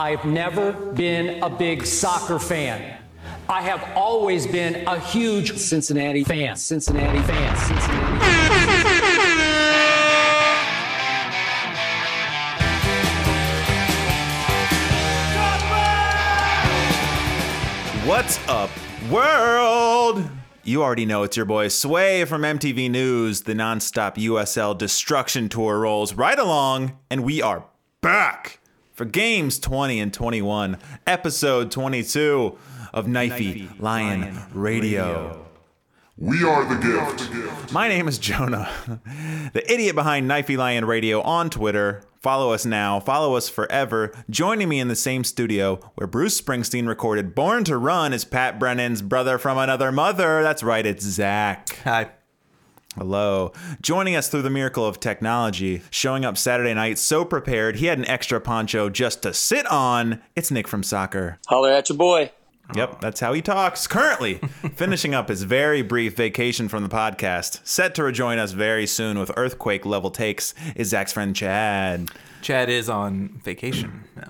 I have never been a big soccer fan. I have always been a huge Cincinnati fan. Cincinnati fan. Cincinnati fan. What's up, world? You already know it's your boy Sway from MTV News. The nonstop USL Destruction Tour rolls right along, and we are back for Games 20 and 21, Episode 22 of Knifey Lion Radio. We are the gift. My name is Jonah, the idiot behind Knifey Lion Radio on Twitter. Follow us now. Follow us forever. Joining me in the same studio where Bruce Springsteen recorded Born to Run is Pat Brennan's brother from another mother. That's right. It's Zach. Hi. Hello. Joining us through the miracle of technology, showing up Saturday night so prepared, he had an extra poncho just to sit on. It's Nick from soccer. Holler at your boy. Yep, that's how he talks. Currently finishing up his very brief vacation from the podcast, set to rejoin us very soon with earthquake-level takes, is Zach's friend Chad. Chad is on vacation. Yeah.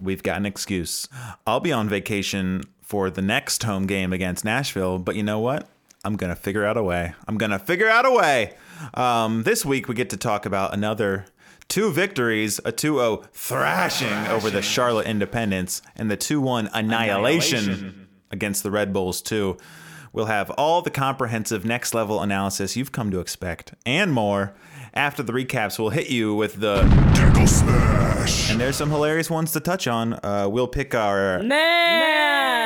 We've got an excuse. I'll be on vacation for the next home game against Nashville, but you know what? I'm going to figure out a way. This week we get to talk about another two victories, a 2-0 thrashing over the Charlotte Independence, and the 2-1 annihilation against the Red Bulls, too. We'll have all the comprehensive next-level analysis you've come to expect, and more. After the recaps, we'll hit you with the Dekel Smash. And there's some hilarious ones to touch on. We'll pick our...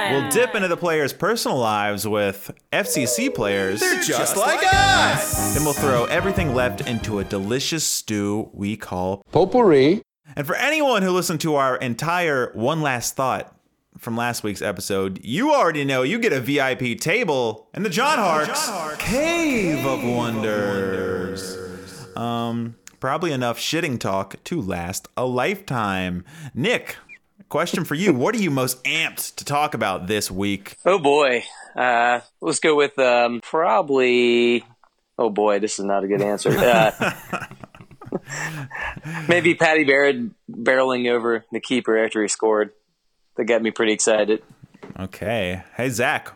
We'll dip into the players' personal lives with FCC players. They're just like us! Then we'll throw everything left into a delicious stew we call potpourri. And for anyone who listened to our entire One Last Thought from last week's episode, you already know you get a VIP table in the John Hart's Cave of Wonders. Probably enough shitting talk to last a lifetime. Nick, question for you. What are you most amped to talk about this week? Oh, boy. Let's go with probably... Oh, boy, this is not a good answer. Maybe Patty Barrett barreling over the keeper after he scored. That got me pretty excited. Okay. Hey, Zach,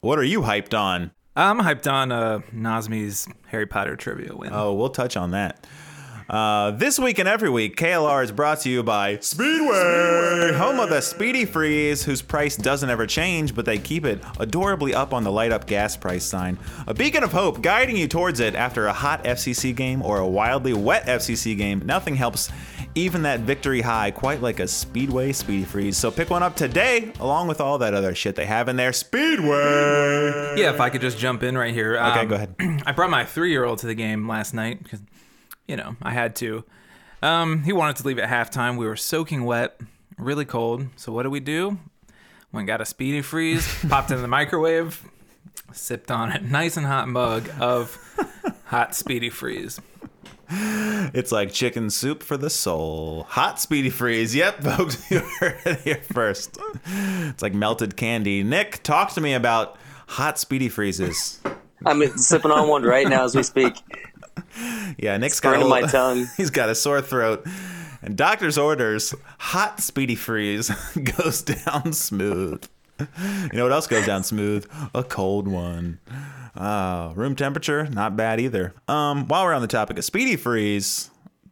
what are you hyped on? I'm hyped on Nazmi's Harry Potter trivia win. Oh, we'll touch on that. This week and every week, KLR is brought to you by Speedway, home of the Speedy Freeze, whose price doesn't ever change, but they keep it adorably up on the light-up gas price sign. A beacon of hope guiding you towards it after a hot FCC game or a wildly wet FCC game. Nothing helps even that victory high quite like a Speedway Speedy Freeze. So pick one up today, along with all that other shit they have in there. Speedway! Yeah, if I could just jump in right here. Okay, go ahead. I brought my 3-year-old to the game last night because... You know, I had to. He wanted to leave at halftime. We were soaking wet, really cold. So what do? Went and got a Speedy Freeze, popped in the microwave, sipped on a nice and hot mug of hot Speedy Freeze. It's like chicken soup for the soul. Hot Speedy Freeze. Yep, folks, you heard it here first. It's like melted candy. Nick, talk to me about hot Speedy Freezes. I'm sipping on one right now as we speak. Yeah, Nick's got a my tongue. He's got a sore throat. And doctor's orders, hot Speedy Freeze goes down smooth. You know what else goes down smooth? A cold one. Room temperature, not bad either. While we're on the topic of Speedy Freeze,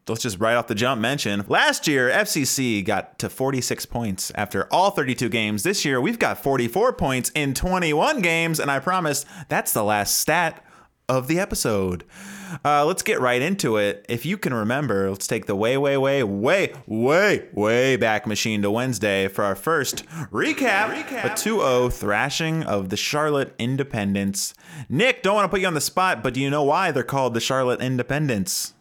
let's just right off the jump mention. Last year, FCC got to 46 points after all 32 games. This year, we've got 44 points in 21 games. And I promise that's the last stat of the episode. Let's get right into it. If you can remember, let's take the way back machine to Wednesday for our first recap. A 2-0 thrashing of the Charlotte Independence. Nick, don't want to put you on the spot, but do you know why they're called the Charlotte Independence?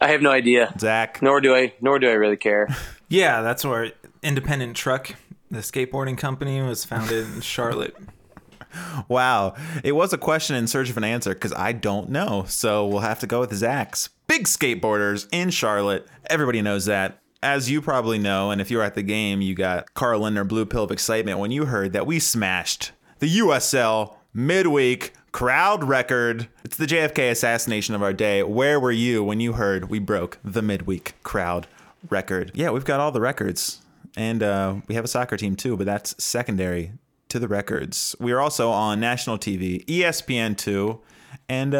I have no idea. Zach? Nor do I really care. Yeah, that's where Independent Truck, the skateboarding company, was founded in Charlotte. Wow. It was a question in search of an answer because I don't know. So we'll have to go with Zach's. Big skateboarders in Charlotte. Everybody knows that. As you probably know, and if you were at the game, you got Carl Lindner blue pill of excitement when you heard that we smashed the USL midweek crowd record. It's the JFK assassination of our day. Where were you when you heard we broke the midweek crowd record. Yeah, we've got all the records. And we have a soccer team, too, but that's secondary to the records. We are also on national TV, ESPN 2, and,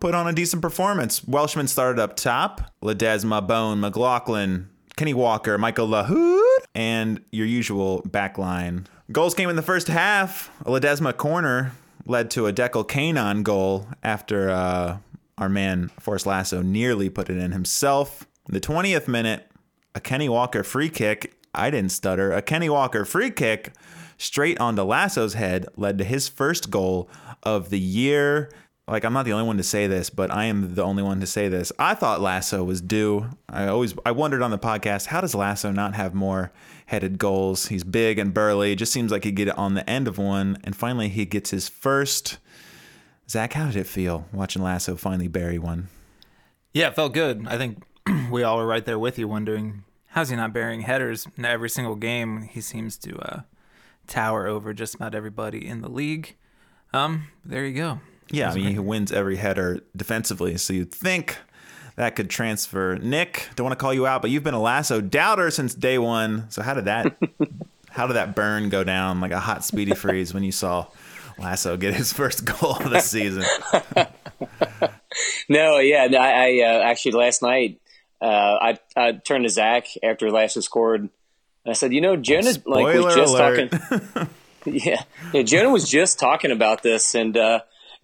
put on a decent performance. Welshman started up top. Ledesma, Bone, McLaughlin, Kenny Walker, Michael Lahoud, and your usual back line. Goals came in the first half. A Ledesma corner led to a Dekel Keinan goal after our man Forrest Lasso nearly put it in himself. In the 20th minute, a Kenny Walker free kick. I didn't stutter. A Kenny Walker free kick straight onto Lasso's head led to his first goal of the year. Like, I'm not the only one to say this, but I am the only one to say this. I thought Lasso was due. I wondered on the podcast, how does Lasso not have more headed goals? He's big and burly. Just seems like he'd get it on the end of one. And finally, he gets his first. Zach, how did it feel watching Lasso finally bury one? Yeah, it felt good. I think we all were right there with you wondering, how's he not burying headers? In every single game, he seems to tower over just about everybody in the league. There you go. Yeah, I mean, he wins every header defensively, so you'd think that could transfer. Nick, don't want to call you out, but you've been a Lasso doubter since day one. So how did that burn go down like a hot speedy freeze when you saw Lasso get his first goal of the season? I actually last night I turned to Zach after Lasso scored, and I said, Jonah was just alert. Talking. yeah, Jonah was just talking about this, and.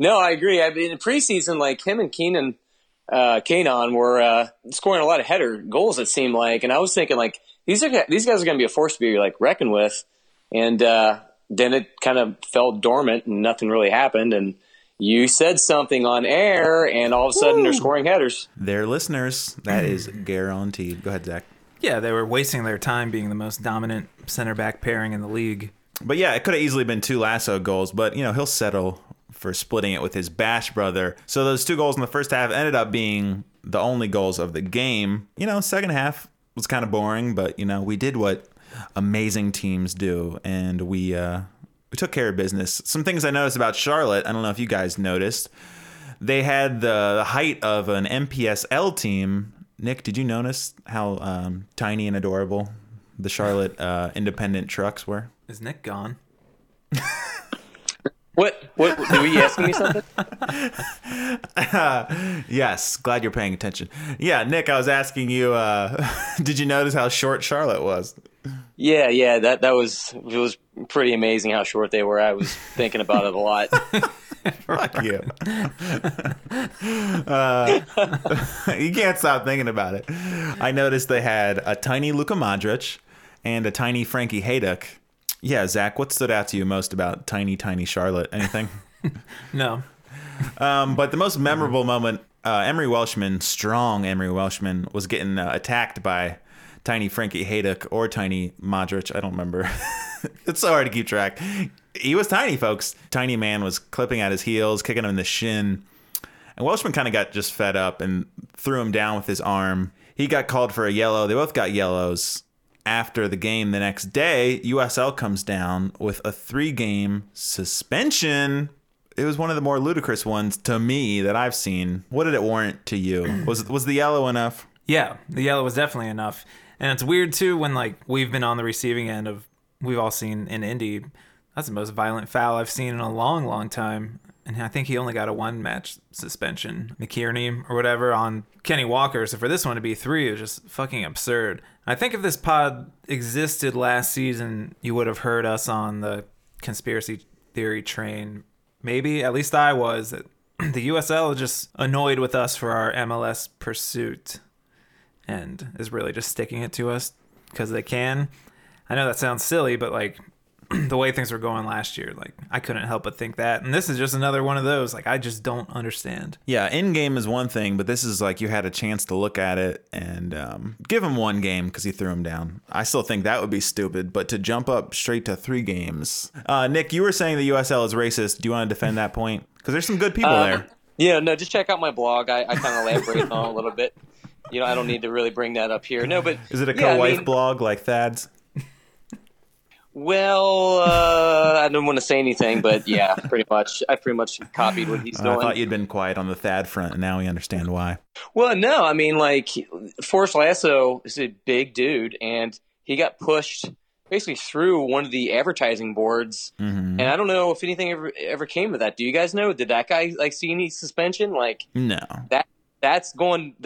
No, I agree. I mean, in preseason, like him and Keinan were scoring a lot of header goals, it seemed like. And I was thinking, like, these guys are going to be a force to be like reckoned with. And then it kind of fell dormant, and nothing really happened. And you said something on air, and all of a sudden they're scoring headers. They're listeners. That is guaranteed. Go ahead, Zach. Yeah, they were wasting their time being the most dominant center back pairing in the league. But yeah, it could have easily been two Lasso goals. But he'll settle for splitting it with his Bash brother. So those two goals in the first half ended up being the only goals of the game. Second half was kind of boring, but we did what amazing teams do, and we took care of business. Some things I noticed about Charlotte, I don't know if you guys noticed, they had the height of an MPSL team. Nick, did you notice how tiny and adorable the Charlotte Independent trucks were? Is Nick gone? What? Were you asking me something? Yes. Glad you're paying attention. Yeah, Nick, I was asking you, did you notice how short Charlotte was? Yeah. It was pretty amazing how short they were. I was thinking about it a lot. Fuck you. You can't stop thinking about it. I noticed they had a tiny Luka Modric and a tiny Frankie Haddock. Yeah, Zach, what stood out to you most about tiny Charlotte? Anything? No. But the most memorable moment, Emery Welshman was getting attacked by tiny Frankie Haddock or tiny Modric. I don't remember. It's so hard to keep track. He was tiny, folks. Tiny man was clipping at his heels, kicking him in the shin. And Welshman kind of got just fed up and threw him down with his arm. He got called for a yellow. They both got yellows. After the game the next day, USL comes down with a 3-game suspension. It was one of the more ludicrous ones to me that I've seen. What did it warrant to you? Was the yellow enough? Yeah, the yellow was definitely enough. And it's weird, too, when we've been on the receiving end of, we've all seen in Indy, that's the most violent foul I've seen in a long, long time. And I think he only got a 1-match suspension, McKierney or whatever, on Kenny Walker. So for this one to be 3, it was just fucking absurd. I think if this pod existed last season, you would have heard us on the conspiracy theory train. Maybe, at least I was. The USL is just annoyed with us for our MLS pursuit and is really just sticking it to us because they can. I know that sounds silly, but the way things were going last year, I couldn't help but think that. And this is just another one of those, I just don't understand. Yeah, in-game is one thing, but this is you had a chance to look at it and give him 1 game because he threw him down. I still think that would be stupid, but to jump up straight to 3 games. Nick, you were saying the USL is racist. Do you want to defend that point? Because there's some good people there. Yeah, no, just check out my blog. I kind of elaborate on it a little bit. I don't need to really bring that up here. No, but is it a co-wife blog like Thad's? Well, I don't want to say anything, but yeah, pretty much. I pretty much copied what he's doing. I thought you'd been quiet on the Thad front, and now we understand why. Well, no, I mean, like, Forrest Lasso is a big dude, and he got pushed basically through one of the advertising boards, and I don't know if anything ever came of that. Do you guys know? Did that guy, like, see any suspension? Like, no. That's going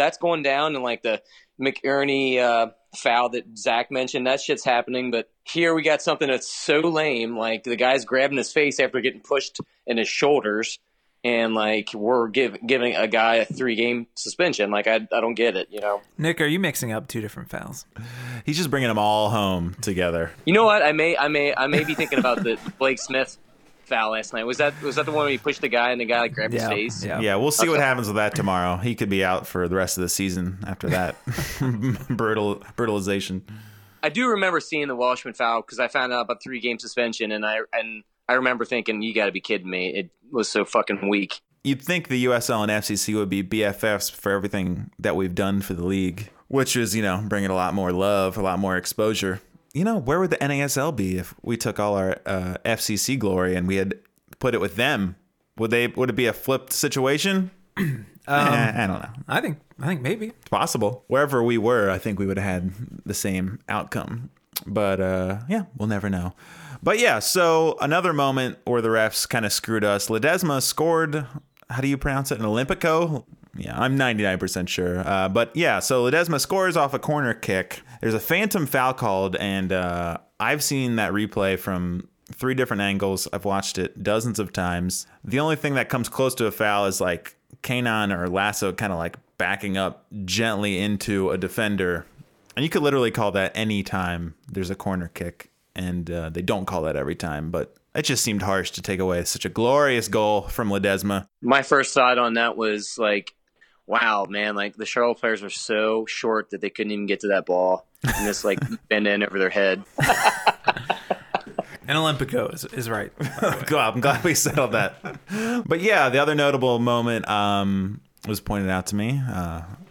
down, and, like, the McInerney foul that Zach mentioned, that shit's happening. But here we got something that's so lame, like the guy's grabbing his face after getting pushed in his shoulders, and like we're giving a guy a 3-game suspension. Like I don't get it, you know. Nick, are you mixing up two different fouls? He's just bringing them all home together. You know what? I may be thinking about the Blake Smith foul last night. Was that the one where he pushed the guy and the guy like grabbed his face? Yeah, we'll see what happens with that tomorrow. He could be out for the rest of the season after that brutalization. I do remember seeing the Welshman foul because I found out about 3-game suspension, and I remember thinking, you got to be kidding me. It was so fucking weak. You'd think the USL and FCC would be BFFs for everything that we've done for the league, which is, you know, bringing a lot more love, a lot more exposure. You know, where would the NASL be if we took all our FCC glory and we had put it with them? Would it be a flipped situation? I don't know. I think maybe it's possible. Wherever we were, I think we would have had the same outcome. But yeah, we'll never know. But yeah, so another moment where the refs kind of screwed us. Ledesma scored. How do you pronounce it? An Olimpico? Yeah, I'm 99% sure. But yeah, so Ledesma scores off a corner kick. There's a phantom foul called, and I've seen that replay from 3 different angles. I've watched it dozens of times. The only thing that comes close to a foul is like Kanon or Lasso kind of like backing up gently into a defender. And you could literally call that any time there's a corner kick, and they don't call that every time, but it just seemed harsh to take away such a glorious goal from Ledesma. My first thought on that was like, wow, man, like the Charlotte players were so short that they couldn't even get to that ball and just like bend in over their head. And Olimpico is right. God, I'm glad we settled that. But yeah, the other notable moment was pointed out to me.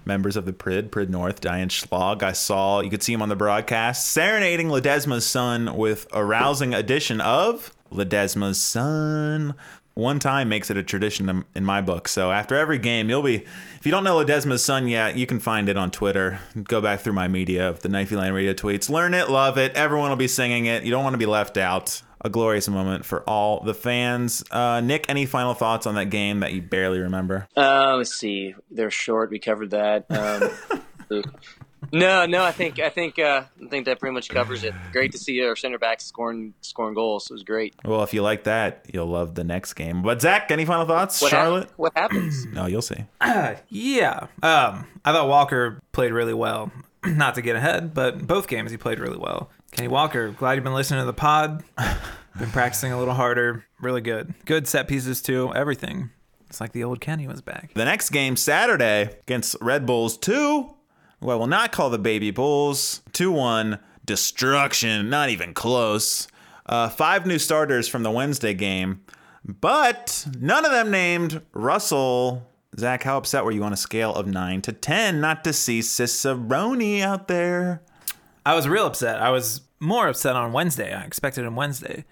Members of the Pride North, Diane Schlag, I saw, you could see him on the broadcast, serenading Ledesma's son with a rousing edition of Ledesma's Son. One time makes it a tradition in my book. So after every game, if you don't know Ledesma's Son yet, you can find it on Twitter. Go back through my media of the Knifey Lion Radio tweets. Learn it, love it. Everyone will be singing it. You don't want to be left out. A glorious moment for all the fans. Nick, any final thoughts on that game that you barely remember? Let's see. They're short. We covered that. No. I think that pretty much covers it. Great to see our center back scoring goals. It was great. Well, if you like that, you'll love the next game. But Zach, any final thoughts? Charlotte, what happens? No, you'll see. I thought Walker played really well. Not to get ahead, but both games he played really well. Kenny Walker, glad you've been listening to the pod. Been practicing a little harder. Really good. Good set pieces, too. Everything. It's like the old Kenny was back. The next game, Saturday, against Red Bulls 2. Well, we'll not call the Baby Bulls. 2-1. Destruction. Not even close. 5 new starters from the Wednesday game. But none of them named Russell. Zach, how upset were you on a scale of 9 to 10 not to see Cicerone out there? I was real upset. I was more upset on Wednesday. I expected him Wednesday.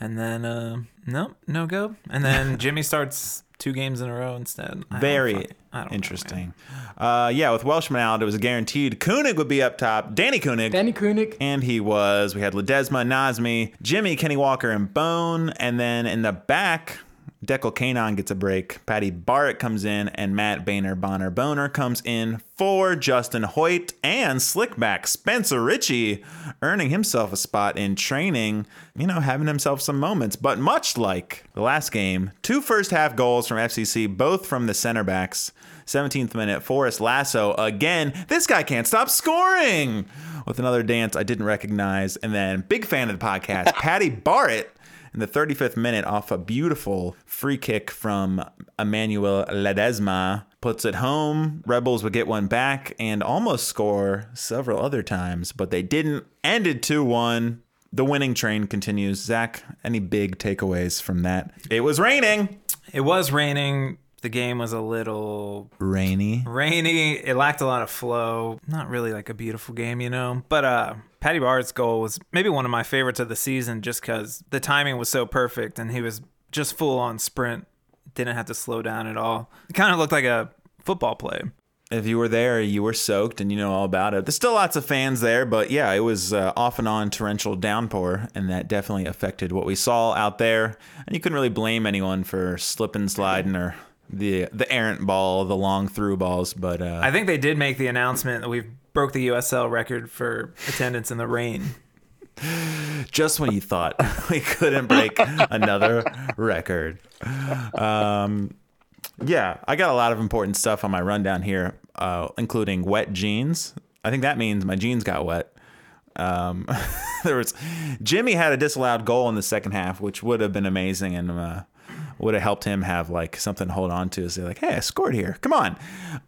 And then, no go. And then Jimmy starts 2 games in a row instead. Very interesting. Yeah, with Welshman out, it was guaranteed Koenig would be up top. Danny Koenig. And he was. We had Ledesma, Nazmi, Jimmy, Kenny Walker, and Bone. And then in the back, Dekel Keinan gets a break. Patty Barrett comes in, and Matt Bahner comes in for Justin Hoyt and slickback Spencer Ritchie, earning himself a spot in training, you know, having himself some moments. But much like the last game, 2 first-half goals from FCC, both from the center backs. 17th minute, Forrest Lasso again. This guy can't stop scoring with another dance I didn't recognize. And then big fan of the podcast, Patty Barrett, in the 35th minute, off a beautiful free kick from Emmanuel Ledesma, puts it home. Red Bulls would get one back and almost score several other times, but they didn't. Ended 2-1. The winning train continues. Zach, any big takeaways from that? It was raining. The game was a little rainy. It lacked a lot of flow. Not really like a beautiful game, you know. But Patty Barrett's goal was maybe one of my favorites of the season just because the timing was so perfect and he was just full on sprint. Didn't have to slow down at all. It kind of looked like a football play. If you were there, you were soaked and you know all about it. There's still lots of fans there, but yeah, it was off and on torrential downpour, and that definitely affected what we saw out there. And you couldn't really blame anyone for slipping, sliding, or the errant ball, the long through balls. But I think they did make the announcement that we've broke the USL record for attendance in the rain. Just when you thought we couldn't break another record. Yeah, I got a lot of important stuff on my rundown here, including wet jeans. I think that means my jeans got wet. There was Jimmy had a disallowed goal in the second half, which would have been amazing and would have helped him have like something to hold on to. So like, hey, I scored here. Come on.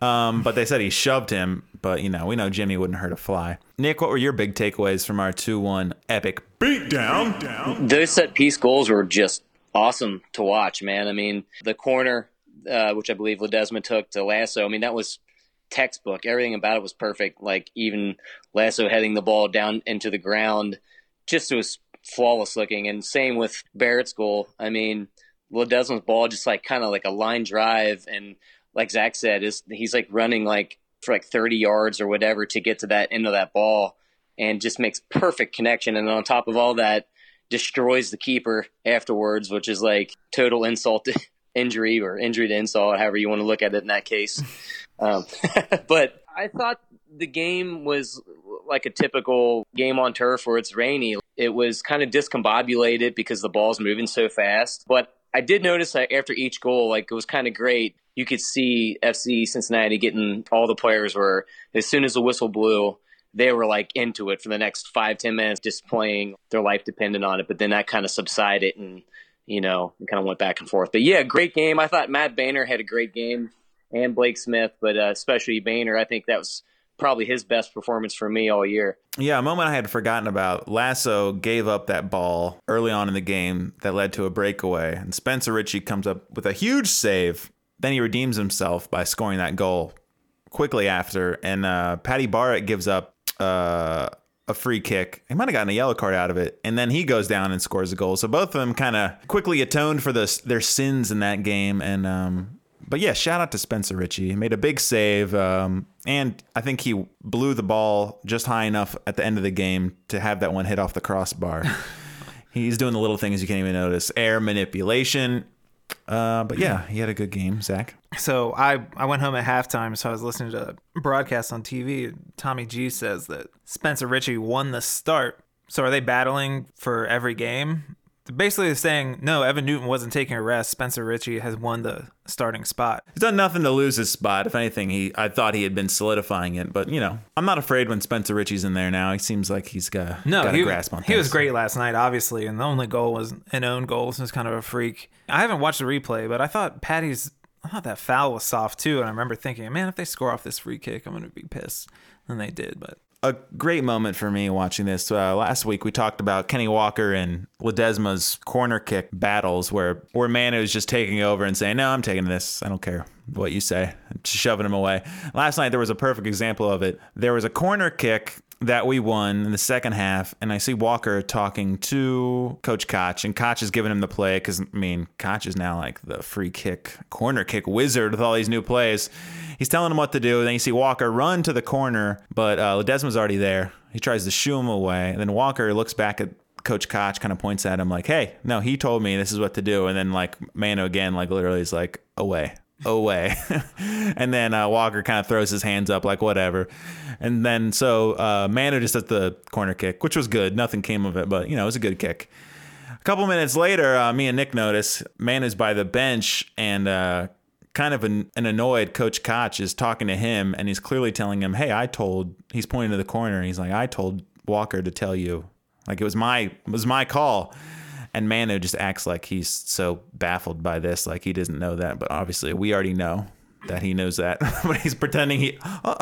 But they said he shoved him. But, you know, we know Jimmy wouldn't hurt a fly. Nick, what were your big takeaways from our 2-1 epic beatdown? Those set-piece goals were just awesome to watch, man. I mean, the corner... which I believe Ledesma took to Lasso. I mean, that was textbook. Everything about it was perfect. Like even Lasso heading the ball down into the ground, just it was flawless looking. And same with Barrett's goal. I mean, Ledesma's ball just like kind of like a line drive. And like Zach said, he's like running like for like 30 yards or whatever to get to that end of that ball and just makes perfect connection. And on top of all that, destroys the keeper afterwards, which is like total insult to injury or injury to insult, however you want to look at it in that case. But I thought the game was like a typical game on turf where it's rainy. It was kind of discombobulated because the ball's moving so fast. But I did notice that after each goal, like it was kind of great. You could see FC Cincinnati getting all the players were, as soon as the whistle blew, they were like into it for the next 5-10 minutes, just playing their life dependent on it. But then that kind of subsided and you know, it kind of went back and forth. But, yeah, great game. I thought Matt Bahner had a great game and Blake Smith, but especially Bahner. I think that was probably his best performance for me all year. Yeah, a moment I had forgotten about. Lasso gave up that ball early on in the game that led to a breakaway. And Spencer Ritchie comes up with a huge save. Then he redeems himself by scoring that goal quickly after. And Patty Barrett gives up a free kick. He might have gotten a yellow card out of it. And then he goes down and scores a goal. So both of them kind of quickly atoned for their sins in that game. And but yeah, shout out to Spencer Ritchie. He made a big save. And I think he blew the ball just high enough at the end of the game to have that one hit off the crossbar. He's doing the little things you can't even notice. Air manipulation. But yeah, he had a good game, Zach. So I went home at halftime, so I was listening to a broadcast on TV. Tommy G says that Spencer Ritchie won the start. So are they battling for every game? Basically saying, no, Evan Newton wasn't taking a rest. Spencer Ritchie has won the starting spot. He's done nothing to lose his spot. If anything, I thought he had been solidifying it. But, you know, I'm not afraid when Spencer Ritchie's in there now. He seems like he's got a grasp on things. He was great last night, obviously. And the only goal was an own goal, so it's kind of a freak. I haven't watched the replay, but I thought that foul was soft, too. And I remember thinking, man, if they score off this free kick, I'm going to be pissed. And they did, but... A great moment for me watching this. Last week, we talked about Kenny Walker and Ledesma's corner kick battles where Manu's just taking over and saying, no, I'm taking this. I don't care what you say. Just shoving him away. Last night, there was a perfect example of it. There was a corner kick that we won in the second half, and I see Walker talking to Coach Koch, and Koch is giving him the play because, I mean, Koch is now like the free kick, corner kick wizard with all these new plays. He's telling him what to do, and then you see Walker run to the corner, but Ledesma's already there. He tries to shoo him away, and then Walker looks back at Coach Koch, kind of points at him like, hey, no, he told me this is what to do, and then like Mano again like literally is like, away. And then Walker kind of throws his hands up like whatever, and then so Mano just at the corner kick, which was good. Nothing came of it, but you know, it was a good kick. A couple minutes later, me and Nick notice Mano's by the bench, and kind of an annoyed Coach Koch is talking to him, and he's clearly telling him, hey, he's pointing to the corner, and he's like, I told Walker to tell you, like it was my call. And Mano just acts like he's so baffled by this, like he doesn't know that. But obviously, we already know that he knows that. But he's pretending what?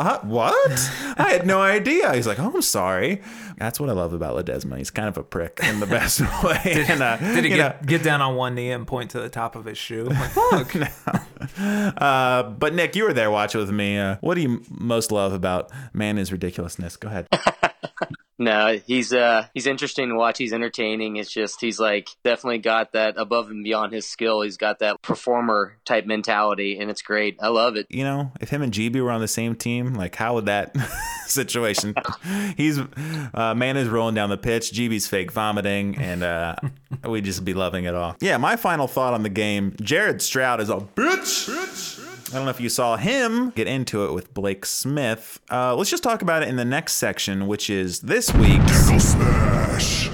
I had no idea. He's like, oh, I'm sorry. That's what I love about Ledesma. He's kind of a prick in the best way. Did he get down on one knee and point to the top of his shoe? I'm like, look. No. But Nick, you were there watching with me. What do you most love about Man Is Ridiculousness? Go ahead. No, he's interesting to watch. He's entertaining. It's just, he's like definitely got that above and beyond his skill. He's got that performer type mentality, and it's great. I love it. You know, if him and GB were on the same team, like how would that situation? He's man is rolling down the pitch. GB's fake vomiting, and we'd just be loving it all. Yeah, my final thought on the game: Jared Stroud is a bitch. I don't know if you saw him get into it with Blake Smith. Let's just talk about it in the next section, which is this week's Dekel Smash.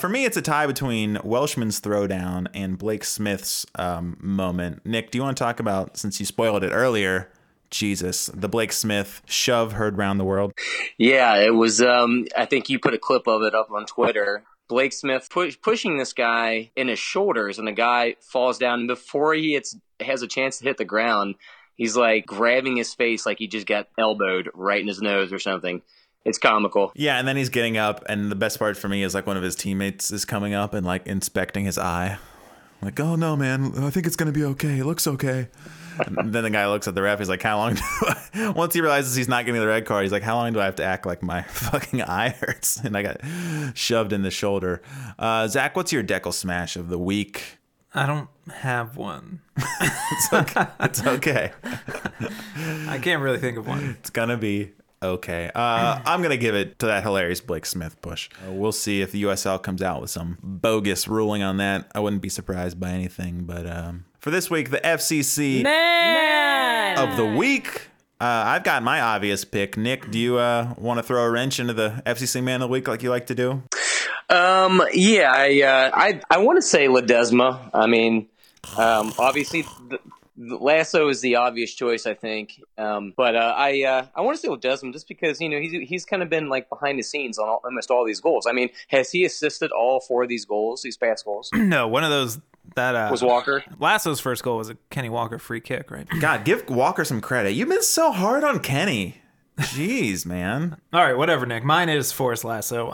For me, it's a tie between Welshman's throwdown and Blake Smith's moment. Nick, do you want to talk about, since you spoiled it earlier, Jesus, the Blake Smith shove heard round the world? Yeah, it was, I think you put a clip of it up on Twitter. Blake Smith pushing this guy in his shoulders, and the guy falls down. And before he has a chance to hit the ground, he's like grabbing his face like he just got elbowed right in his nose or something. It's comical. Yeah, and then he's getting up, and the best part for me is like one of his teammates is coming up and like inspecting his eye. I'm like, oh no, man, I think it's going to be okay. It looks okay. And then the guy looks at the ref. He's like, how long do I... Once he realizes he's not getting the red card, he's like, how long do I have to act like my fucking eye hurts? And I got shoved in the shoulder. Zach, what's your Dekel Smash of the week? I don't have one. It's okay. It's okay. I can't really think of one. It's going to be okay. I'm going to give it to that hilarious Blake Smith push. We'll see if the USL comes out with some bogus ruling on that. I wouldn't be surprised by anything, but... For this week, the FCC Man of the Week. I've got my obvious pick. Nick, do you want to throw a wrench into the FCC Man of the Week like you like to do? Yeah, I want to say Ledesma. I mean, obviously, Lasso is the obvious choice, I think. But I want to say Ledesma just because, you know, he's kind of been like behind the scenes on almost all these goals. I mean, has he assisted all four of these goals, these past goals? No, one of those. That was Walker. Lasso's first goal was a Kenny Walker free kick, right? God, give Walker some credit. You've been so hard on Kenny. Jeez, man. All right, whatever, Nick. Mine is Forrest Lasso.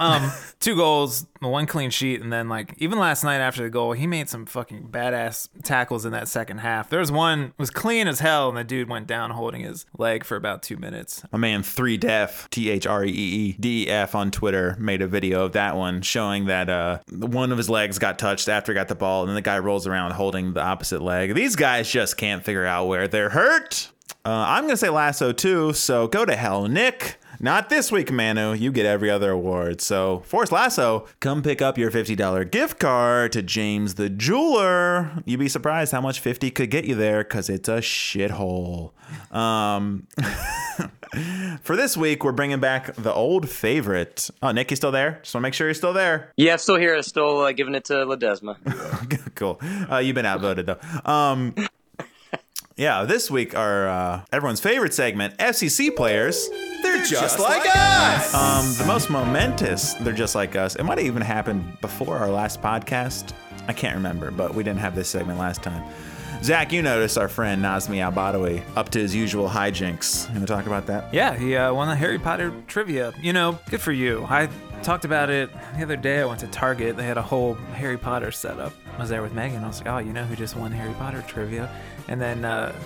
2 goals, 1 clean sheet, and then like even last night after the goal, he made some fucking badass tackles in that second half. There was one was clean as hell, and the dude went down holding his leg for about 2 minutes. My man 3Def, THREEDEF on Twitter, made a video of that one showing that one of his legs got touched after he got the ball, and then the guy rolls around holding the opposite leg. These guys just can't figure out where they're hurt. I'm going to say Lasso, too, so go to hell, Nick. Not this week, Manu. You get every other award. So, Forrest Lasso, come pick up your $50 gift card to James the Jeweler. You'd be surprised how much 50 could get you there because it's a shithole. For this week, we're bringing back the old favorite. Oh, Nick, you still there? Just want to make sure you're still there. Yeah, I'm still here. I'm still giving it to Ledesma. Cool. You've been outvoted, though. Yeah, this week, our everyone's favorite segment, FCC players, they're just like us. The most momentous, they're just like us. It might have even happened before our last podcast. I can't remember, but we didn't have this segment last time. Zach, you noticed our friend Nazmi Al-Badawi up to his usual hijinks. You want to talk about that? Yeah, he won the Harry Potter trivia. You know, good for you. I talked about it the other day. I went to Target. They had a whole Harry Potter setup. I was there with Megan. I was like, oh, you know who just won Harry Potter trivia? And then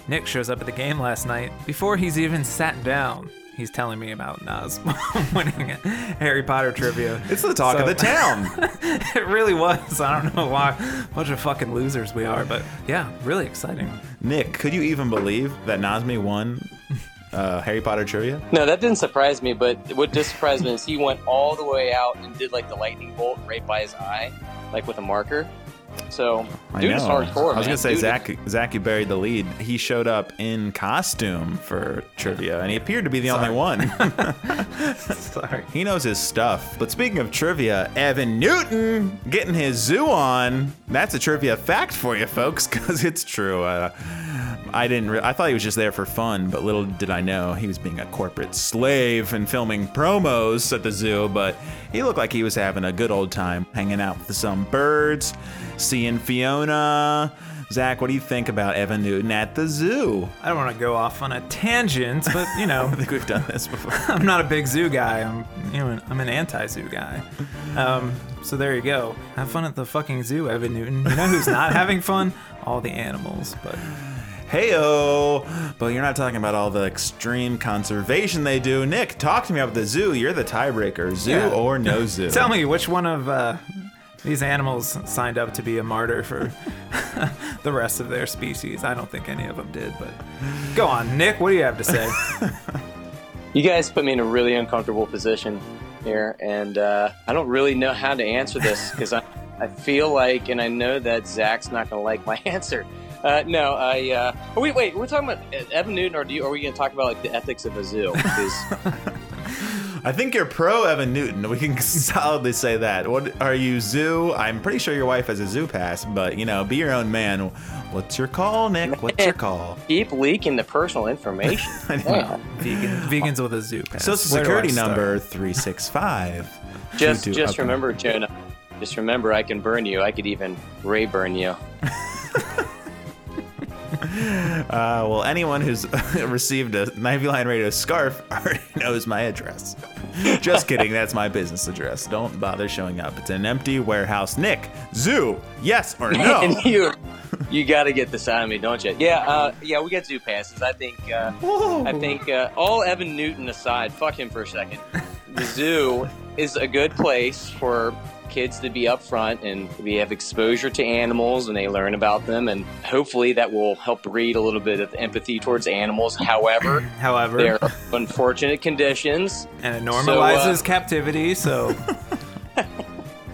Nick shows up at the game last night. Before he's even sat down, he's telling me about Nas winning Harry Potter trivia. It's the talk of the town. It really was. I don't know why. A bunch of fucking losers we are. But yeah, really exciting. Nick, could you even believe that Nazmi won Harry Potter trivia? No, that didn't surprise me. But what did surprise me is he went all the way out and did like the lightning bolt right by his eye, like with a marker. So, dude is hardcore. I was going to say, Zach, you buried the lead. He showed up in costume for trivia, and he appeared to be the only one. Sorry. He knows his stuff. But speaking of trivia, Evan Newton getting his zoo on. That's a trivia fact for you, folks, because it's true. I thought he was just there for fun, but little did I know he was being a corporate slave and filming promos at the zoo. But he looked like he was having a good old time, hanging out with some birds, seeing Fiona. Zach, what do you think about Evan Newton at the zoo? I don't want to go off on a tangent, but you know, I think we've done this before. I'm not a big zoo guy. I'm an anti-zoo guy. So there you go. Have fun at the fucking zoo, Evan Newton. You know who's not having fun? All the animals, but. hey-o. But you're not talking about all the extreme conservation they do. Nick, talk to me about the zoo. You're the tiebreaker. Zoo or no zoo? Tell me, which one of these animals signed up to be a martyr for the rest of their species? I don't think any of them did, but go on, Nick. What do you have to say? You guys put me in a really uncomfortable position here, and I don't really know how to answer this because I feel like, and I know that Zach's not going to like my answer. Wait, we're talking about Evan Newton, or are we going to talk about like the ethics of a zoo? I think you're pro Evan Newton. We can solidly say that. What are you, zoo? I'm pretty sure your wife has a zoo pass, but be your own man. What's your call, Nick? What's your call? Keep leaking the personal information. Wow. Vegans with a zoo pass. Social Security number 365. Just remember, Jonah. Just remember, I can burn you. I could even Ray burn you. Well, anyone who's received a Knifey Lion Radio scarf already knows my address. Just kidding. That's my business address. Don't bother showing up. It's an empty warehouse. Nick, zoo, yes or no? And you got to get this out of me, don't you? Yeah, we got zoo passes. I think all Evan Newton aside, fuck him for a second. The zoo is a good place for kids to be up front, and we have exposure to animals and they learn about them, and hopefully that will help breed a little bit of empathy towards animals. However, there are unfortunate conditions, and it normalizes captivity, so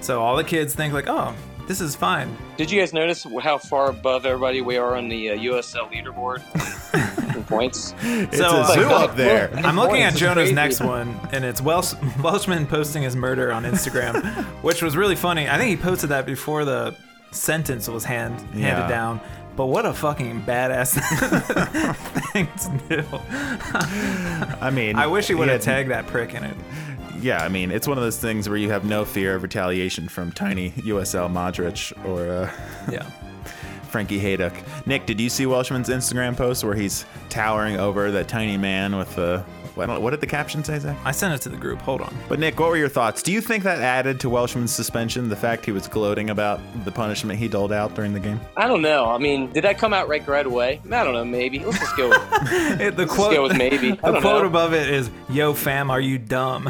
so all the kids think like, oh, this is fine. Did you guys notice how far above everybody we are on the USL leaderboard? Points. It's so, a zoo up there. I'm looking at Jonah's next one, and it's Welshman posting his murder on Instagram, which was really funny. I think he posted that before the sentence was handed down. But what a fucking badass thing to do. I mean, I wish he would have tagged that prick in it. Yeah, I mean, it's one of those things where you have no fear of retaliation from tiny USL Modric or Frankie Haddock. Nick, did you see Welshman's Instagram post where he's towering over that tiny man with the... What did the caption say, Zach? I sent it to the group. Hold on. But, Nick, what were your thoughts? Do you think that added to Welshman's suspension, the fact he was gloating about the punishment he doled out during the game? I don't know. I mean, did that come out right away? I don't know. Maybe. Let's just go with maybe. The quote above it is, "Yo, fam, are you dumb?" ????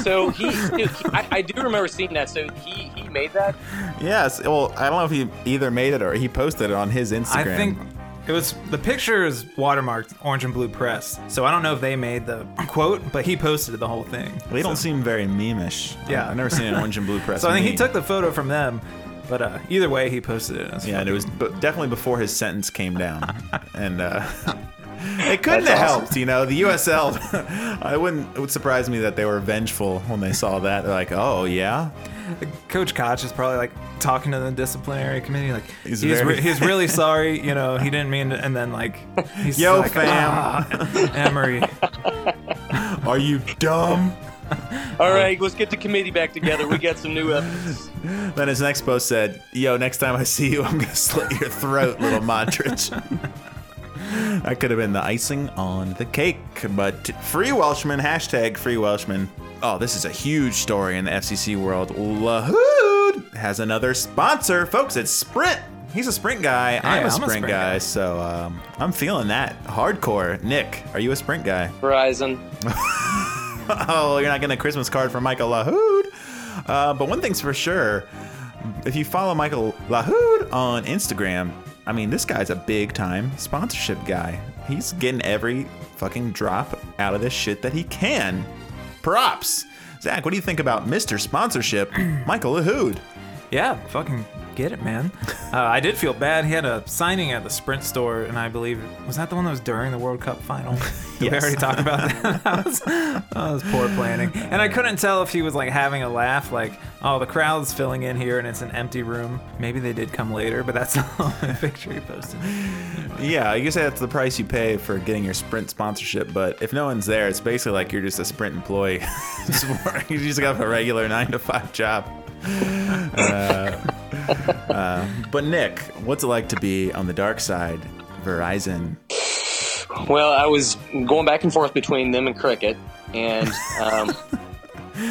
So I do remember seeing that. So he made that? Yes. Well, I don't know if he either made it or he posted it on his Instagram. I think it was, the picture is watermarked Orange and Blue Press. So I don't know if they made the quote, but he posted the whole thing. They don't seem very meme-ish. Yeah. I've never seen an Orange and Blue Press. So I think he took the photo from them. But either way, he posted it. And it was definitely before his sentence came down. And... It couldn't have helped, the USL. It would surprise me that they were vengeful when they saw that. They're like, oh, yeah? Coach Koch is probably, talking to the disciplinary committee, like, he's really sorry, he didn't mean to, and then, he's yo, like, fam. Emery. Are you dumb? All right, let's get the committee back together. We got some new evidence. Then his next post said, yo, next time I see you, I'm going to slit your throat, little Modric. That could have been the icing on the cake, but free Welshman, hashtag free Welshman. Oh, this is a huge story in the FCC world. Lahoud has another sponsor. Folks, it's Sprint. He's a Sprint guy. Hey, I'm a Sprint guy. So I'm feeling that hardcore. Nick, are you a Sprint guy? Verizon. Oh, you're not getting a Christmas card from Michael Lahoud. But one thing's for sure, if you follow Michael Lahoud on Instagram, I mean, this guy's a big-time sponsorship guy. He's getting every fucking drop out of this shit that he can. Props. Zach, what do you think about Mr. Sponsorship, Michael Lahoud? Yeah, fucking get it, man. I did feel bad. He had a signing at the Sprint store, and I believe, was that the one that was during the World Cup final? Did we already talk about that? That was poor planning. And I couldn't tell if he was having a laugh, the crowd's filling in here and it's an empty room. Maybe they did come later, but that's not the picture he posted. Yeah, you say that's the price you pay for getting your Sprint sponsorship, but if no one's there, it's basically like you're just a Sprint employee. You just got a regular 9-to-5 job. But Nick, what's it like to be on the dark side, Verizon? Well, I was going back and forth between them and Cricket, and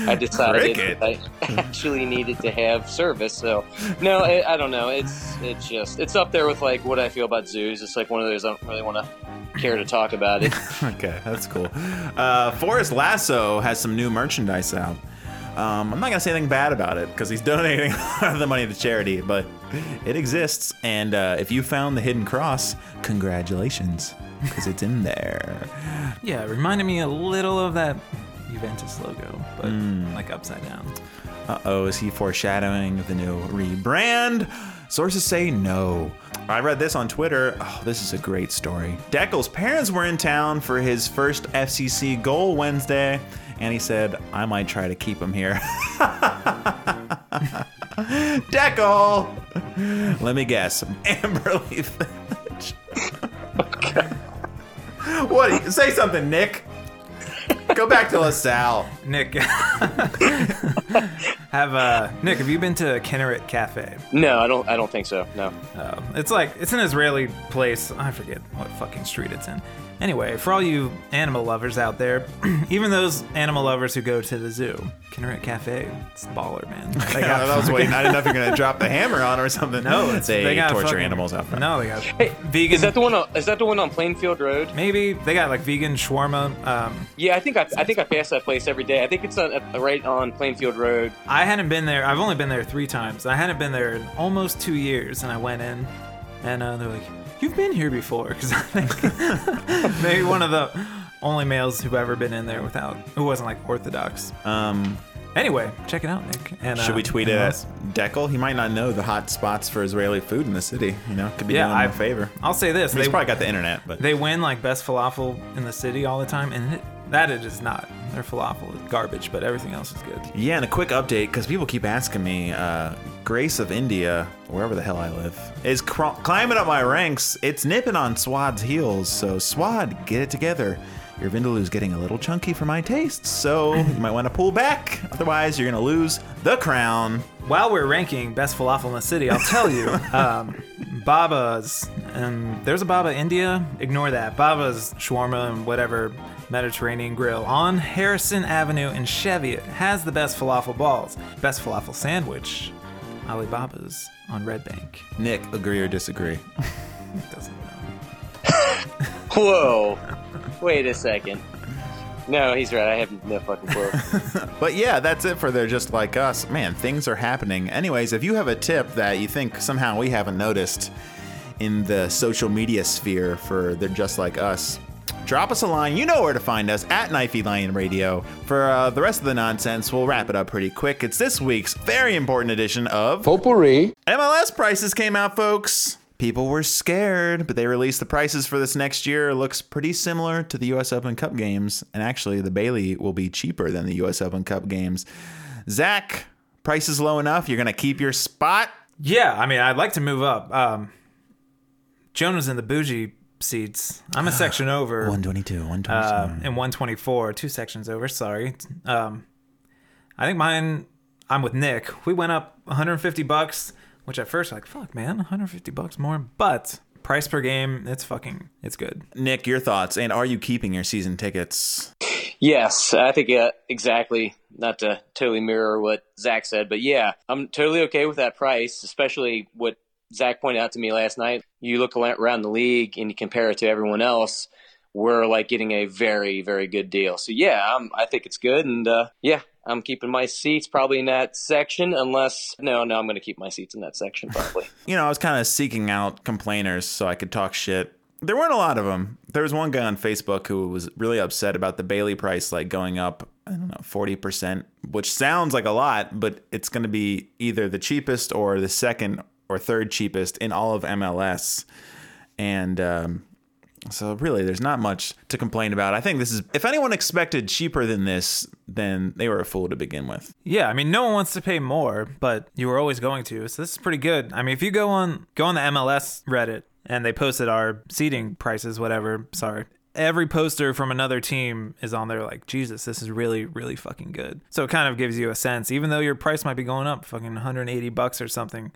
I decided I actually needed to have service. So, no, I don't know. It's just, it's up there with like what I feel about zoos. It's like one of those I don't really want to care to talk about it. Okay, that's cool. Forrest Lasso has some new merchandise out. I'm not going to say anything bad about it because he's donating a lot of the money to charity, but it exists. And if you found the Hidden Cross, congratulations, because it's in there. Yeah, it reminded me a little of that Juventus logo, but like upside down. Uh-oh, is he foreshadowing the new rebrand? Sources say no. I read this on Twitter. Oh, this is a great story. Dekel's parents were in town for his first FCC goal Wednesday, and he said, I might try to keep him here. Dekel! Let me guess. Amberley Village. Okay. What? Say something, Nick. Go back to LaSalle. Nick. Nick, have you been to Kinneret Cafe? No, I don't think so. No. It's an Israeli place. I forget what fucking street it's in. Anyway, for all you animal lovers out there, even those animal lovers who go to the zoo, Kinneret Cafe, it's baller, man. I was waiting. I didn't know if you're gonna drop the hammer on or something. No, they torture animals out front. No, they got vegan. Is that the one on Plainfield Road? Maybe they got like vegan shawarma. Yeah, I think I pass that place every day. I think it's right on Plainfield Road. I hadn't been there. I've only been there 3 times. I hadn't been there in almost 2 years, and I went in, and they're like, you've been here before, because I think maybe one of the only males who've ever been in there who wasn't like Orthodox. Anyway, check it out, Nick. And should we tweet it at Dekel? He might not know the hot spots for Israeli food in the city. You know, could be doing him a favor. I'll say this: he's probably got the internet, but they win like best falafel in the city all the time, and it is not. Their falafel is garbage, but everything else is good. Yeah, and a quick update because people keep asking me. Grace of India, wherever the hell I live, is climbing up my ranks. It's nipping on Swad's heels. So Swad, get it together. Your Vindaloo's getting a little chunky for my taste, so you might want to pull back. Otherwise, you're going to lose the crown. While we're ranking best falafel in the city, I'll tell you, Baba's, and there's a Baba India. Ignore that. Baba's shawarma and whatever Mediterranean grill on Harrison Avenue in Cheviot has the best falafel balls. Best falafel sandwich. Alibaba's on Red Bank. Nick, agree or disagree? Doesn't know. Whoa. Wait a second. No, he's right. I have no fucking clue. But yeah, that's it for They're Just Like Us. Man, things are happening. Anyways, if you have a tip that you think somehow we haven't noticed in the social media sphere for They're Just Like Us, drop us a line. You know where to find us, at Knifey Lion Radio. For the rest of the nonsense, we'll wrap it up pretty quick. It's this week's very important edition of Potpourri. MLS prices came out, folks. People were scared, but they released the prices for this next year. It looks pretty similar to the U.S. Open Cup games. And actually, the Bailey will be cheaper than the U.S. Open Cup games. Zach, price is low enough. You're going to keep your spot? Yeah, I mean, I'd like to move up. Jonah's in the bougie seats. I'm a section over. 122, 127. And 124, 2 sections over, sorry. I think mine, I'm with Nick. We went up $150, which at first like, fuck man, $150 more, but price per game, it's good. Nick, your thoughts, and are you keeping your season tickets? Yes, I think exactly. Not to totally mirror what Zach said, but yeah, I'm totally okay with that price, especially what Zach pointed out to me last night. You look around the league and you compare it to everyone else, we're like getting a very, very good deal. So yeah, I think it's good. And I'm keeping my seats probably in that section unless, no, I'm going to keep my seats in that section probably. I was kind of seeking out complainers so I could talk shit. There weren't a lot of them. There was one guy on Facebook who was really upset about the Bailey price, like going up, I don't know, 40%, which sounds like a lot, but it's going to be either the cheapest or the second or third cheapest in all of MLS. And so really there's not much to complain about. I think this is, if anyone expected cheaper than this, then they were a fool to begin with. Yeah, I mean, no one wants to pay more, but you were always going to. So this is pretty good. I mean, if you go on the MLS Reddit and they posted our seating prices, whatever, sorry. Every poster from another team is on there like, Jesus, this is really, really fucking good. So it kind of gives you a sense, even though your price might be going up fucking $180 or something.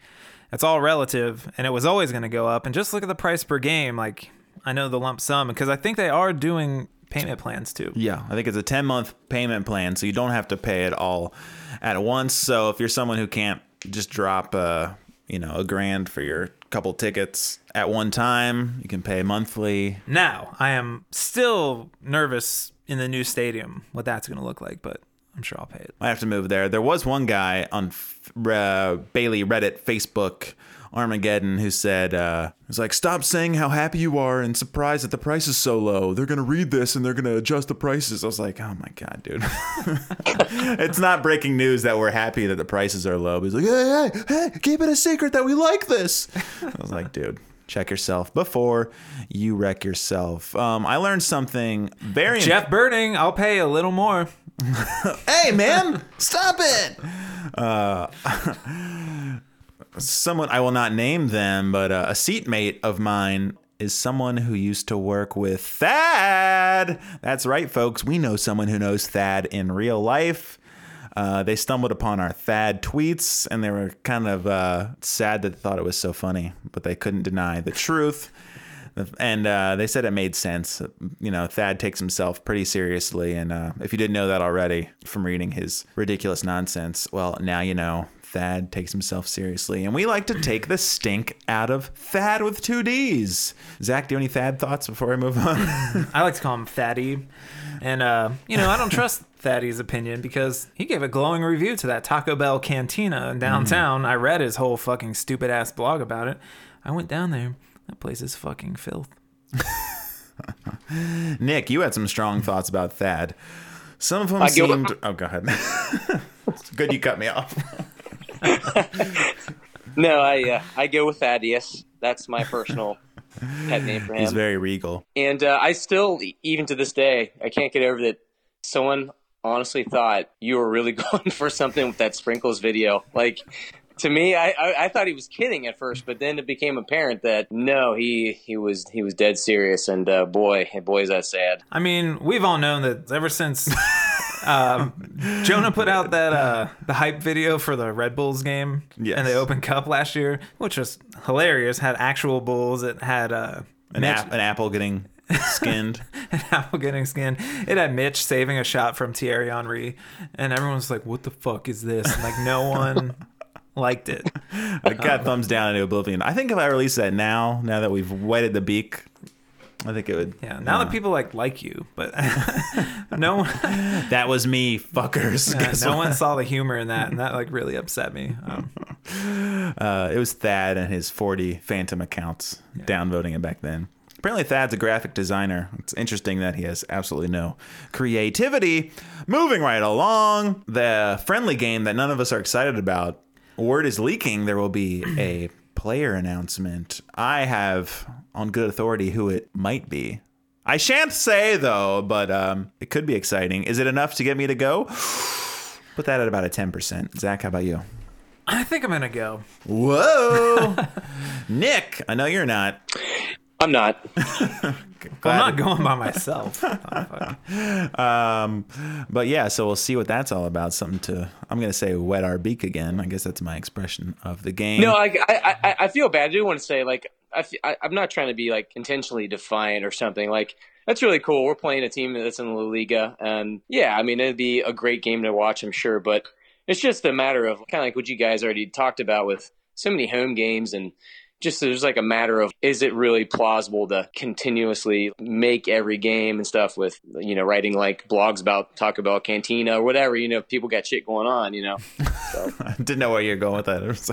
It's all relative, and it was always going to go up. And just look at the price per game. Like, I know the lump sum, because I think they are doing payment plans too. Yeah, I think it's a 10-month payment plan, so you don't have to pay it all at once. So if you're someone who can't just drop a $1,000 for your couple tickets at one time, you can pay monthly. Now, I am still nervous in the new stadium what that's going to look like, but I'm sure I'll pay it. I have to move there. There was one guy on Bailey Reddit, Facebook, Armageddon, who said, "It's like, stop saying how happy you are and surprised that the price is so low. They're going to read this and they're going to adjust the prices." I was like, oh my God, dude. It's not breaking news that we're happy that the prices are low. But he's like, hey, keep it a secret that we like this. I was like, dude, check yourself before you wreck yourself. I learned something very... Jeff Birding, I'll pay a little more. Hey, man, stop it. Someone, I will not name them, but a seatmate of mine is someone who used to work with Thad. That's right, folks. We know someone who knows Thad in real life. They stumbled upon our Thad tweets, and they were kind of sad that they thought it was so funny, but they couldn't deny the truth. And they said it made sense. You know, Thad takes himself pretty seriously, and if you didn't know that already from reading his ridiculous nonsense, well, now you know. Thad takes himself seriously, and we like to take the stink out of Thad with two D's. Zach, do you have any Thad thoughts before I move on? I like to call him Thaddy, and I don't trust Thaddy's opinion because he gave a glowing review to that Taco Bell cantina in downtown. I read his whole fucking stupid ass blog about it. I went down there. That place is fucking filth. Nick, you had some strong thoughts about Thad. Some of them seemed... Oh, go ahead. It's good you cut me off. No, I go with Thaddeus. That's my personal pet name for him. He's very regal. And I still, even to this day, I can't get over that someone honestly thought you were really going for something with that Sprinkles video. Like, to me, I thought he was kidding at first, but then it became apparent that no, he was dead serious. And boy, is that sad. I mean, we've all known that ever since... Jonah put out that the hype video for the Red Bulls game and the Open Cup last year, which was hilarious. Had actual bulls. It had an apple getting skinned. It had Mitch saving a shot from Thierry Henry, and everyone was like, "What the fuck is this?" And, like, no one liked it. I got thumbs down into oblivion. I think if I release that now that we've wetted the beak. I think it would. Yeah, now that people like you, but no one. That was me, fuckers. No one saw the humor in that, and that really upset me. It was Thad and his 40 phantom accounts downvoting it back then. Apparently, Thad's a graphic designer. It's interesting that he has absolutely no creativity. Moving right along, the friendly game that none of us are excited about. Word is leaking. There will be a player announcement. I have on good authority who it might be. I shan't say though, but it could be exciting. Is it enough to get me to go? Put that at about a 10%. Zach, how about you? I think I'm gonna go. Whoa. Nick, I know you're not. I'm not. I'm not going by myself. But yeah, so we'll see what that's all about. Something to, I'm going to say, wet our beak again. I guess that's my expression of the game. No, I feel bad. I do want to say, I'm not trying to be, intentionally defiant or something. That's really cool. We're playing a team that's in La Liga. And, it'd be a great game to watch, I'm sure. But it's just a matter of kind of what you guys already talked about with so many home games and just there's a matter of, is it really plausible to continuously make every game and stuff with, writing blogs about Taco Bell Cantina or whatever, people got shit going on, So. I didn't know where you were going with that. It was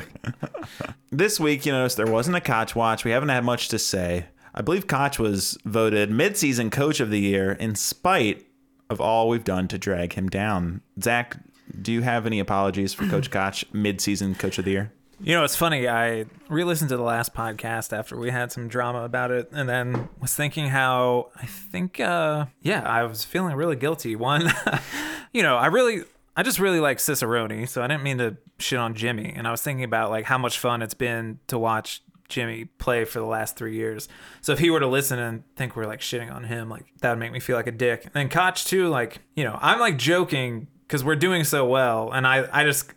This week, there wasn't a Koch watch. We haven't had much to say. I believe Koch was voted midseason coach of the year in spite of all we've done to drag him down. Zach, do you have any apologies for Coach Koch, midseason coach of the year? It's funny. I re-listened to the last podcast after we had some drama about it and then was thinking how I was feeling really guilty. One, I just really like Cicerone, so I didn't mean to shit on Jimmy. And I was thinking about how much fun it's been to watch Jimmy play for the last 3 years. So if he were to listen and think we're shitting on him, that would make me feel like a dick. And Koch too, I'm joking because we're doing so well, and I just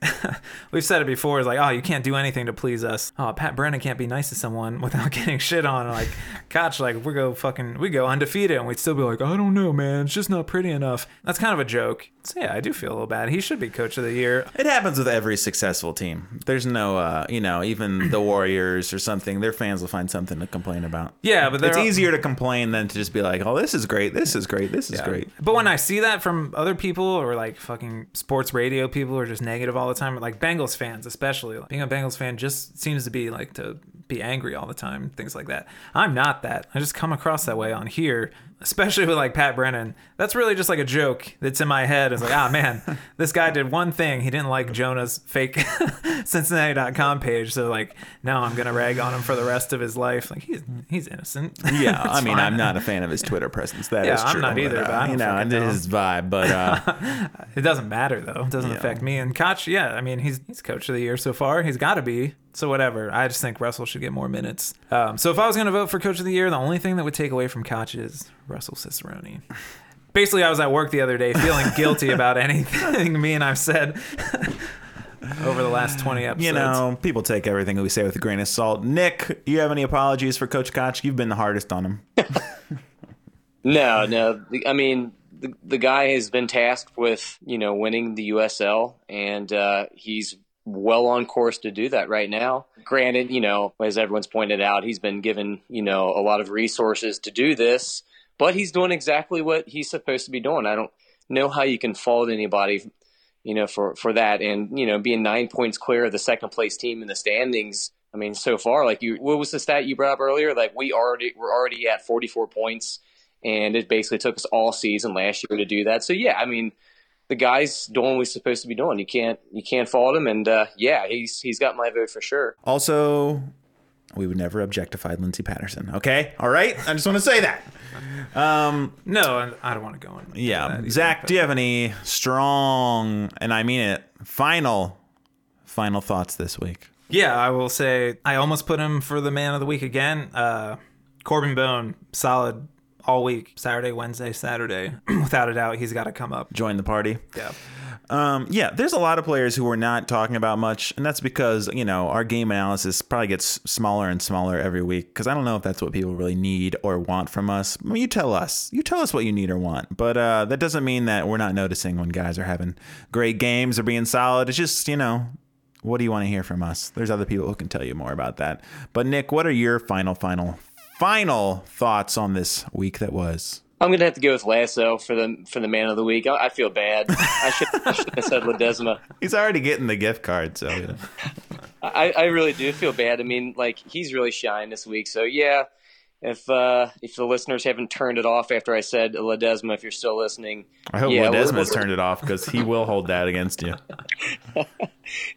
we've said it before, it's like, oh, you can't do anything to please us. Oh, Pat Brennan can't be nice to someone without getting shit on. Like, gosh, like we go undefeated and we'd still be like, I don't know, man, it's just not pretty enough. That's kind of a joke. So yeah, I do feel a little bad. He should be coach of the year. It happens with every successful team. There's no even the Warriors or something, their fans will find something to complain about. Yeah, but it's easier to complain than to just be like, oh, this is great. But when I see that from other people, or like fucking sports radio people are just negative all the time, like Bengals fans especially, like, being a Bengals fan just seems to be like to be angry all the time, things like that. I'm not that. I just come across that way on here, especially with like Pat Brennan. That's really just like a joke that's in my head. It's like, ah, man, this guy did one thing. He didn't like Jonah's fake Cincinnati.com page. So like now I'm going to rag on him for the rest of his life. Like he's innocent. Yeah. I mean, fine. I'm not a fan of his Twitter presence. That is true. I'm not either. But I don't and his vibe, but it doesn't matter though. It doesn't affect me. And Koch, yeah, I mean, he's coach of the year so far. He's got to be. So whatever. I just think Russell should get more minutes. So if I was going to vote for coach of the year, the only thing that would take away from Koch is Russell Cicerone. Basically, I was at work the other day feeling guilty about anything me and I've said over the last 20 episodes. You know, people take everything we say with a grain of salt. Nick, you have any apologies for Coach Koch? You've been the hardest on him. No. I mean, the guy has been tasked with, winning the USL, and he's well on course to do that right now. Granted, as everyone's pointed out, he's been given, a lot of resources to do this, but he's doing exactly what he's supposed to be doing. I don't know how you can fault anybody, for that. And, being 9 points clear of the second place team in the standings. I mean, so far, what was the stat you brought up earlier? Like we're already at 44 points, and it basically took us all season last year to do that. So yeah, I mean, the guy's doing what he's supposed to be doing. You can't fault him, and he's got my vote for sure. Also, we would never objectify Lindsey Patterson. Okay, all right. I just want to say that. No, I don't want to go in. Yeah, Zach, do you have any strong, and I mean it, final thoughts this week? Yeah, I will say I almost put him for the man of the week again. Corbin Bone, solid. All week, Saturday, Wednesday, Saturday. Without a doubt, he's got to come up. Join the party. Yeah. There's a lot of players who we're not talking about much, and that's because, our game analysis probably gets smaller and smaller every week, because I don't know if that's what people really need or want from us. I mean, you tell us what you need or want, but that doesn't mean that we're not noticing when guys are having great games or being solid. It's just, what do you want to hear from us? There's other people who can tell you more about that. But Nick, what are your final thoughts on this week that was? I'm gonna have to go with Lasso for the man of the week. I feel bad. I should have said Ledesma. He's already getting the gift card, so yeah. I really do feel bad. I mean, he's really shined this week. So yeah, if the listeners haven't turned it off after I said Ledesma, if you're still listening, I hope Ledesma's turned it off, because he will hold that against you.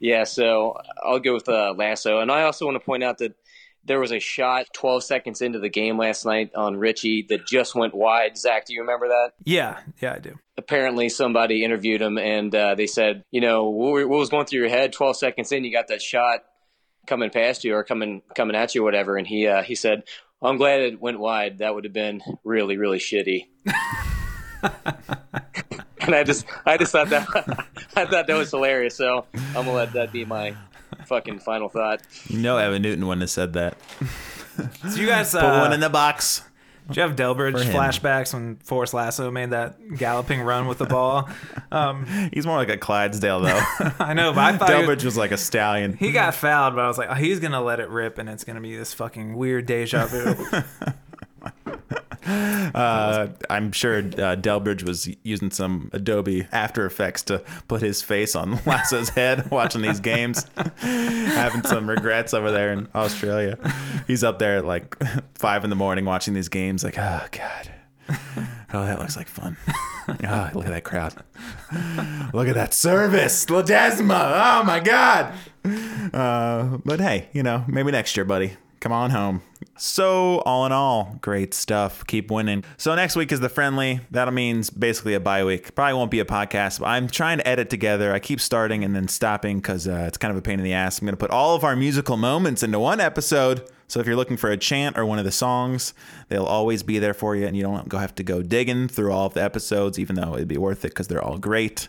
Yeah, so I'll go with Lasso, and I also want to point out that there was a shot 12 seconds into the game last night on Ritchie that just went wide. Zach, do you remember that? Yeah, I do. Apparently somebody interviewed him, and they said, what was going through your head 12 seconds in? You got that shot coming past you or coming at you or whatever. And he said, I'm glad it went wide. That would have been really, really shitty. And I just thought that was hilarious. So I'm going to let that be my fucking final thought. Evan Newton wouldn't have said that. So you guys put one in the box. Do you have Delbridge flashbacks when Forrest Lasso made that galloping run with the ball? He's more like a Clydesdale, though. I know, but I thought Delbridge was like a stallion. He got fouled, but I was like, oh, he's going to let it rip, and it's going to be this fucking weird deja vu. I'm sure Delbridge was using some Adobe After Effects to put his face on Lasso's head watching these games, having some regrets over there in Australia. He's up there at 5 a.m. watching these games like, oh god, oh that looks like fun. Oh, look at that crowd, look at that service, Ledesma, oh my god. But hey, maybe next year, buddy. Come on home. So all in all, great stuff. Keep winning. So next week is the friendly. That means basically a bye week. Probably won't be a podcast, but I'm trying to edit together. I keep starting and then stopping because it's kind of a pain in the ass. I'm going to put all of our musical moments into one episode. So if you're looking for a chant or one of the songs, they'll always be there for you, and you don't have to go digging through all of the episodes, even though it'd be worth it because they're all great.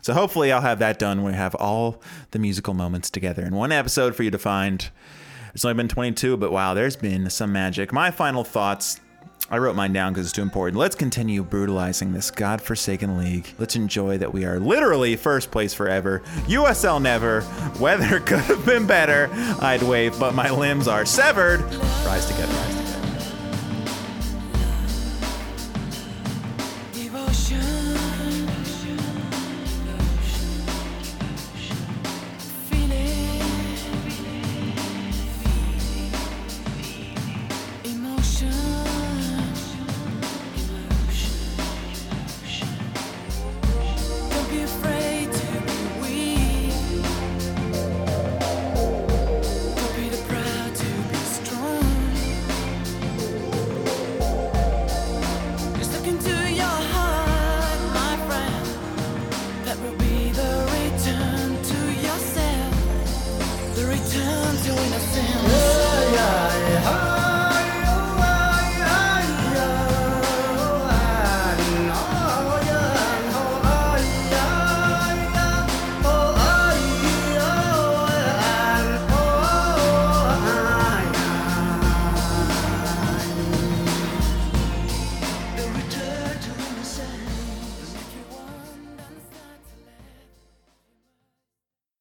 So hopefully I'll have that done when we have all the musical moments together in one episode for you to find. It's only been 22, but wow, there's been some magic. My final thoughts, I wrote mine down because it's too important. Let's continue brutalizing this godforsaken league. Let's enjoy that we are literally first place forever. USL never. Weather could have been better. I'd wave, but my limbs are severed. Rise together, rise together.